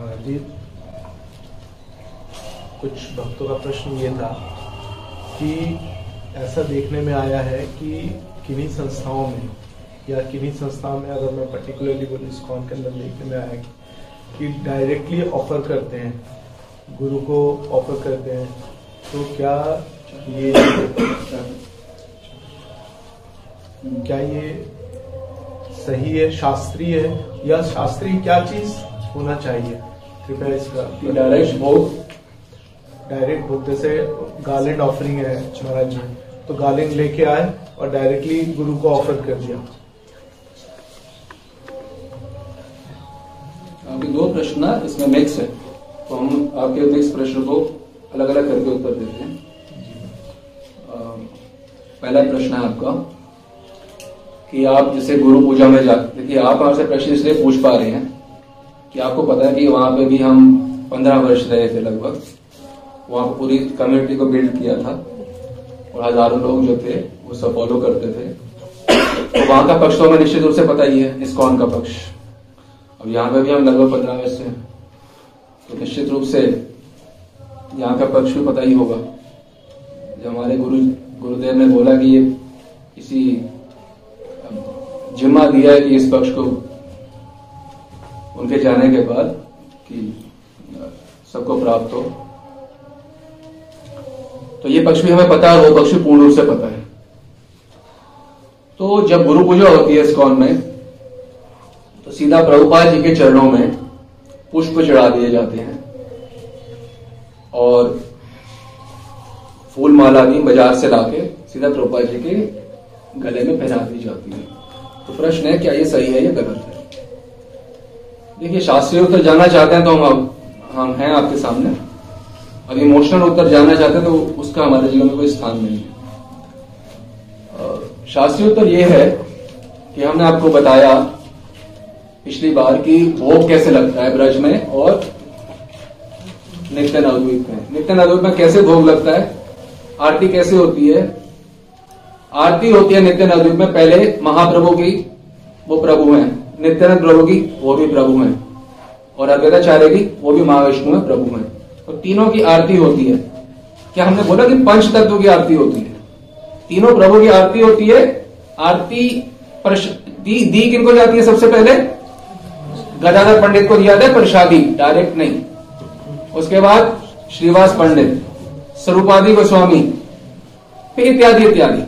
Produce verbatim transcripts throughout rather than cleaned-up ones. महाराज जी, कुछ भक्तों का प्रश्न ये था कि ऐसा देखने में आया है कि किन्हीं संस्थाओं में या किन्हीं संस्थाओं में, अगर मैं पर्टिकुलरली बोलूँ इस्कॉन के अंदर देखने में आया कि डायरेक्टली ऑफर करते हैं, गुरु को ऑफर करते हैं, तो क्या ये क्या ये सही है, शास्त्रीय है, या शास्त्रीय क्या चीज होना चाहिए? कृपया इसका डायरेक्ट भोग डायरेक्ट भोग जैसे गार्लैंड ऑफरिंग है महाराज जी, तो गार्लैंड लेके आए और डायरेक्टली गुरु को ऑफर कर दिया। आपके दो प्रश्न ना इसमें मिक्स है, तो हम आपके मिक्स प्रश्न को अलग अलग करके उत्तर देते हैं। पहला प्रश्न है आपका कि आप जैसे गुरु पूजा में जाते, देखिए आप हमसे प्रश्न इसलिए पूछ पा रहे हैं कि आपको पता है कि वहां पे भी हम पंद्रह वर्ष रहे थे लगभग, वहां पर पूरी कम्युनिटी को बिल्ड किया था और हजारों लोग जो थे वो सब फॉलो करते थे, तो वहां का पक्ष तो हमें निश्चित रूप से पता ही है, इस्कॉन का पक्ष। अब यहाँ पे भी हम लगभग पंद्रह वर्ष से, तो निश्चित रूप से यहाँ का पक्ष भी पता ही होगा। जब हमारे गुरु गुरुदेव ने बोला कि ये किसी जिम्मा दिया है कि इस पक्ष को उनके जाने के बाद कि सबको प्राप्त हो, तो ये पक्ष भी हमें पता है, वो पक्ष भी पूर्ण रूप से पता है। तो जब गुरु पूजा होती है इस्कॉन में, तो सीधा प्रभुपाद जी के चरणों में पुष्प चढ़ा दिए जाते हैं और फूल माला भी बाजार से लाके सीधा प्रभुपाद जी के गले में पहना दी जाती है। तो प्रश्न है क्या ये सही है या गलत है? देखिए शास्त्रीय उत्तर जानना चाहते हैं तो हम हम हैं आपके सामने, अब इमोशनल उत्तर जानना चाहते हैं तो उसका हमारे जीवन में कोई स्थान नहीं है। शास्त्रीय उत्तर ये है कि हमने आपको बताया पिछली बार कि भोग कैसे लगता है ब्रज में और नित्य नद्वीप में। नित्य नद्वीप में कैसे भोग लगता है, आरती कैसे होती है। आरती होती है नित्य नद्वीप में पहले महाप्रभु की, वो प्रभु हैं, नित्यानंद प्रभु की, वो भी प्रभु हैं, और अद्वैताचार्य की, वो भी महाविष्णु में प्रभु हैं। तो तीनों की आरती होती है। क्या हमने बोला कि पंच तत्व की आरती होती है, तीनों प्रभु की आरती होती है। आरती दी, दी किनको जाती है? सबसे पहले गदाधर पंडित को दिया था प्रसादी, डायरेक्ट नहीं। उसके बाद श्रीवास पंडित, स्वरूपादि गोस्वामी, फिर इत्यादि इत्यादि,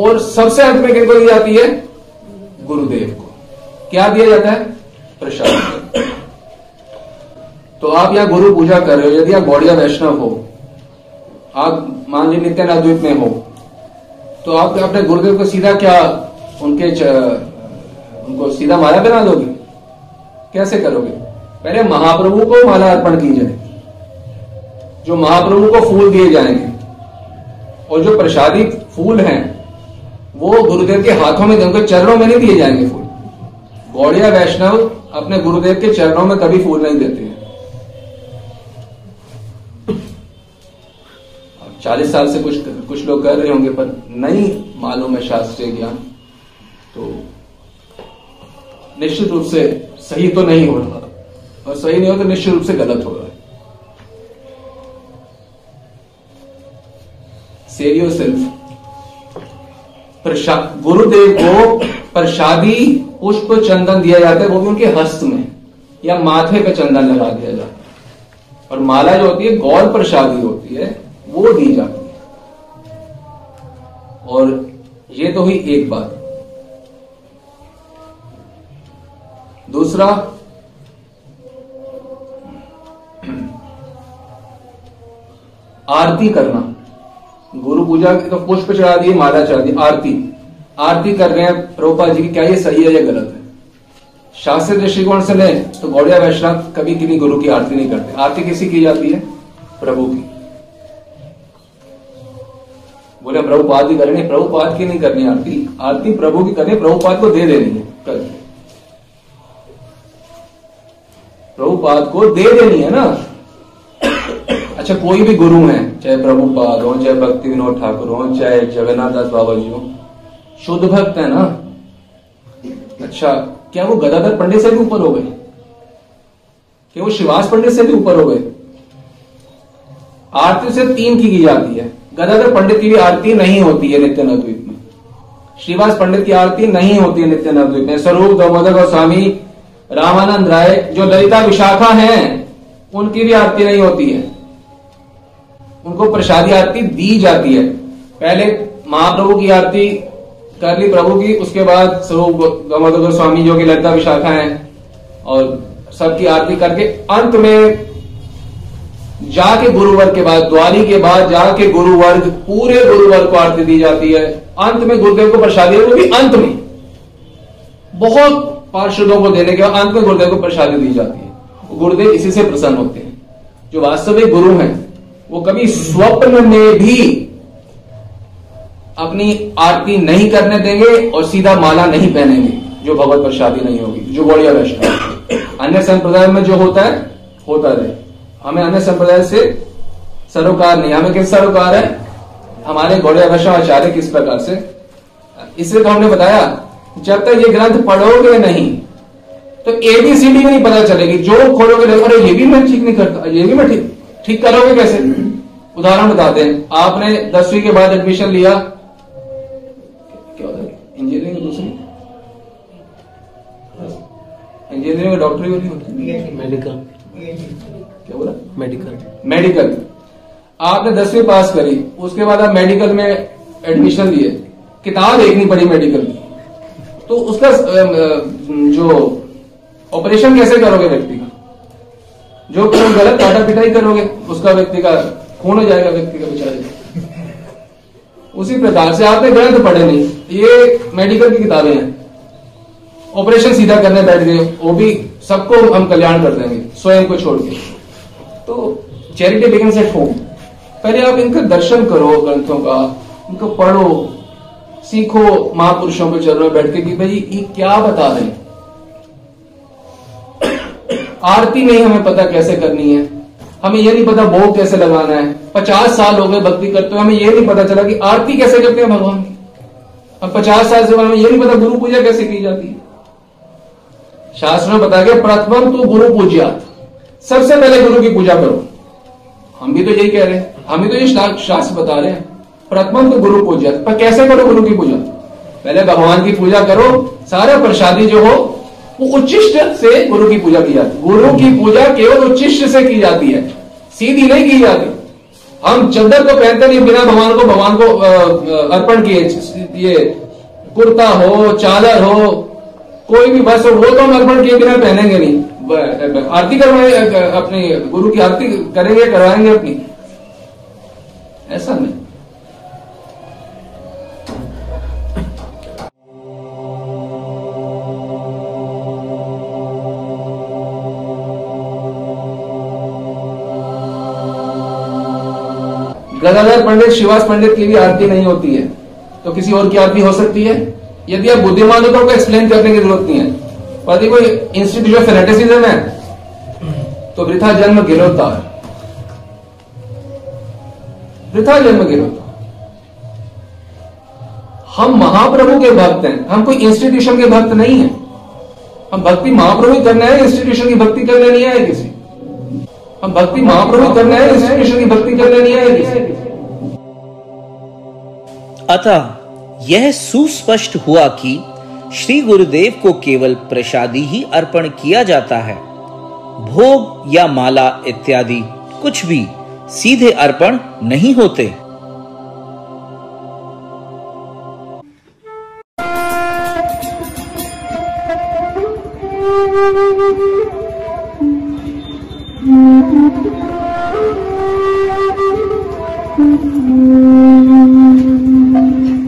और सबसे अंत में किनको दी जाती है? गुरुदेव को। क्या दिया जाता है? प्रसाद। तो आप यहाँ गुरु पूजा कर रहे हो, यदि आप गौड़िया वैष्णव हो, आप मान लीजिए नित्य नद्वीप में हो, तो आप अपने गुरुदेव को सीधा क्या उनके च, उनको सीधा माला पहना दोगे? कैसे करोगे? पहले महाप्रभु को माला अर्पण की जाए, जो महाप्रभु को फूल दिए जाएंगे, और जो प्रसादी फूल हैं वो गुरुदेव के हाथों में, उनके चरणों में नहीं दिए जाएंगे फूल। गौड़िया वैष्णव अपने गुरुदेव के चरणों में कभी फूल नहीं देते हैं। चालीस साल से कुछ कुछ लोग कर रहे होंगे पर नहीं मालूम है शास्त्रीय ज्ञान, तो निश्चित रूप से सही तो नहीं हो रहा, और सही नहीं हो तो निश्चित रूप से गलत हो रहा है। सेरियो सिर्फ गुरुदेव को प्रसादी पुष्प चंदन दिया जाता है, वो भी उनके हस्त में या माथे पे चंदन लगा दिया जाता है, और माला जो होती है गौर प्रसादी होती है वो दी जाती है। और ये तो हुई एक बात। दूसरा, आरती करना। गुरु पूजा तो पुष्प चढ़ा दिए, माला चढ़ा दी, आरती आरती कर रहे हैं प्रभुपाद जी की, क्या ये सही है या गलत है? शास्त्रीय दृष्टिकोण से ले तो गौड़िया वैष्णव कभी किसी गुरु की आरती नहीं करते। आरती किसी की जाती है? प्रभु की। बोले प्रभुपाद की करनी, प्रभुपाद की नहीं करनी आरती, आरती प्रभु की करनी, प्रभुपाद को दे देनी है, कर प्रभुपाद को दे देनी है ना। अच्छा, कोई भी गुरु है, चाहे प्रभुपाद हो, चाहे भक्ति विनोद ठाकुर हो, चाहे जगन्नाथ दास बाबा जी हो, शुद्ध भक्त है ना। अच्छा, क्या वो गदाधर पंडित से भी ऊपर हो गए? कि वो श्रीवास पंडित से भी ऊपर हो गए। आरती सिर्फ तीन की की जाती है, गदाधर पंडित की भी आरती नहीं होती है नित्य नद्वीप में, श्रीवास पंडित की आरती नहीं होती है नित्य नद्वीप में। स्वरूप दामोदर गोस्वामी, रामानंद राय, जो ललिता विशाखा हैं, उनकी भी आरती नहीं होती है, उनको प्रसादी आरती दी जाती है। पहले महाप्रभु की आरती कर ली प्रभु की, उसके बाद स्वरूप दामोदर गोस्वामी जो कि ललिता विशाखा हैं, और सबकी आरती करके अंत में जाके गुरुवर्ग के बाद, द्वारी के बाद जाके गुरुवर्ग, पूरे गुरुवर्ग को आरती दी जाती है। अंत में गुरुदेव को प्रसादी, वो भी अंत में, बहुत पार्षदों को देने के बाद अंत में गुरुदेव को प्रसादी दी जाती है। गुरुदेव इसी से प्रसन्न होते हैं। जो वास्तविक गुरु हैं वो कभी स्वप्न में भी अपनी आरती नहीं करने देंगे और सीधा माला नहीं पहनेंगे जो भगवत प्रसादी नहीं होगी, जो गौड़िया वैष्णव। अन्य संप्रदाय में जो होता है होता रहे, हमें अन्य संप्रदाय से सरोकार नहीं, हमें किस सरोकार है, हमारे गौड़िया वैष्णव आचार्य किस प्रकार से। इसलिए तो हमने बताया जब तक ये ग्रंथ पढ़ोगे नहीं तो एबीसीडी भी नहीं पता चलेगी। जो खोलोगे नहीं, अरे ये भी मैं ठीक नहीं करता, ये भी मैं ठीक ठीक करोगे कैसे। उदाहरण बताते हैं, आपने दसवीं के बाद एडमिशन लिया, क्या होता है इंजीनियरिंग, दूसरी इंजीनियरिंग में डॉक्टरी वाली होती है, मेडिकल, क्या बोला, मेडिकल, मेडिकल आपने दसवीं पास करी, उसके बाद आप मेडिकल में एडमिशन लिए, किताब देखनी पड़ी मेडिकल की, तो उसका जो ऑपरेशन कैसे करोगे व्यक्ति का, जो कोई गलत काटा पिटाई करोगे उसका व्यक्ति का खून हो जाएगा, व्यक्ति का बेचारे। उसी प्रकार से आपने ग्रंथ पढ़े नहीं, ये मेडिकल की किताबें हैं, ऑपरेशन सीधा करने बैठ गए, वो भी सबको हम कल्याण कर देंगे स्वयं को छोड़ के। तो चैरिटी बिगिंस एट होम। पहले आप इनका दर्शन करो, ग्रंथों का इनको पढ़ो, सीखो महापुरुषों के चरणों में बैठ के कि भाई ये क्या बता रहे हैं। आरती नहीं हमें पता कैसे करनी है, हमें ये नहीं पता भोग कैसे लगाना है। पचास साल हो गए भक्ति करते हुए, हमें ये नहीं पता चला कि आरती कैसे करते हैं भगवान की। अब पचास साल से हमें ये नहीं पता गुरु पूजा कैसे की जाती है। शास्त्र में बताया गया प्रथमं तु गुरु पूज्या, सबसे पहले गुरु की पूजा करो। हम भी तो यही कह रहे हैं, हम भी तो ये शास्त्र बता रहे हैं, प्रथमं तु गुरु पूजा। पर कैसे करो गुरु की पूजा? पहले भगवान की पूजा करो, सारा प्रसादी जो हो वो उच्चिष्ट से गुरु की पूजा की जाती है। गुरु की पूजा केवल उच्चिष्ट से की जाती है, सीधी नहीं की जाती। हम चंदर को पहनते नहीं बिना भगवान को भगवान को अर्पण किए, ये कुर्ता हो, चादर हो, कोई भी बस हो, वो तो हम अर्पण किए बिना पहनेंगे नहीं। आरती करवाएंगे, अपनी गुरु की आरती करेंगे, करवाएंगे अपनी, ऐसा नहीं। गदाधर पंडित, श्रीवास पंडित की भी आरती नहीं होती है, तो किसी और की आरती हो सकती है। यदि आप बुद्धिमान हो तो आपको एक्सप्लेन करने की जरूरत नहीं है। पर यदि कोई इंस्टीट्यूट ऑफ फेनेटिसिज्म है तो वृथा जन्म गिरोतार, वृथा जन्म गिरोतार। हम महाप्रभु के भक्त हैं, हम कोई इंस्टीट्यूशन के भक्त नहीं है। हम भक्ति महाप्रभु करना है, इंस्टीट्यूशन की भक्ति करने नहीं आए किसी। हम भक्ति महाप्रभु करना है, इंस्टीट्यूशन की भक्ति करने नहीं आए किसी। अतः यह सुस्पष्ट हुआ कि श्री गुरुदेव को केवल प्रसादी ही अर्पण किया जाता है, भोग या माला इत्यादि कुछ भी सीधे अर्पण नहीं होते। Thank you.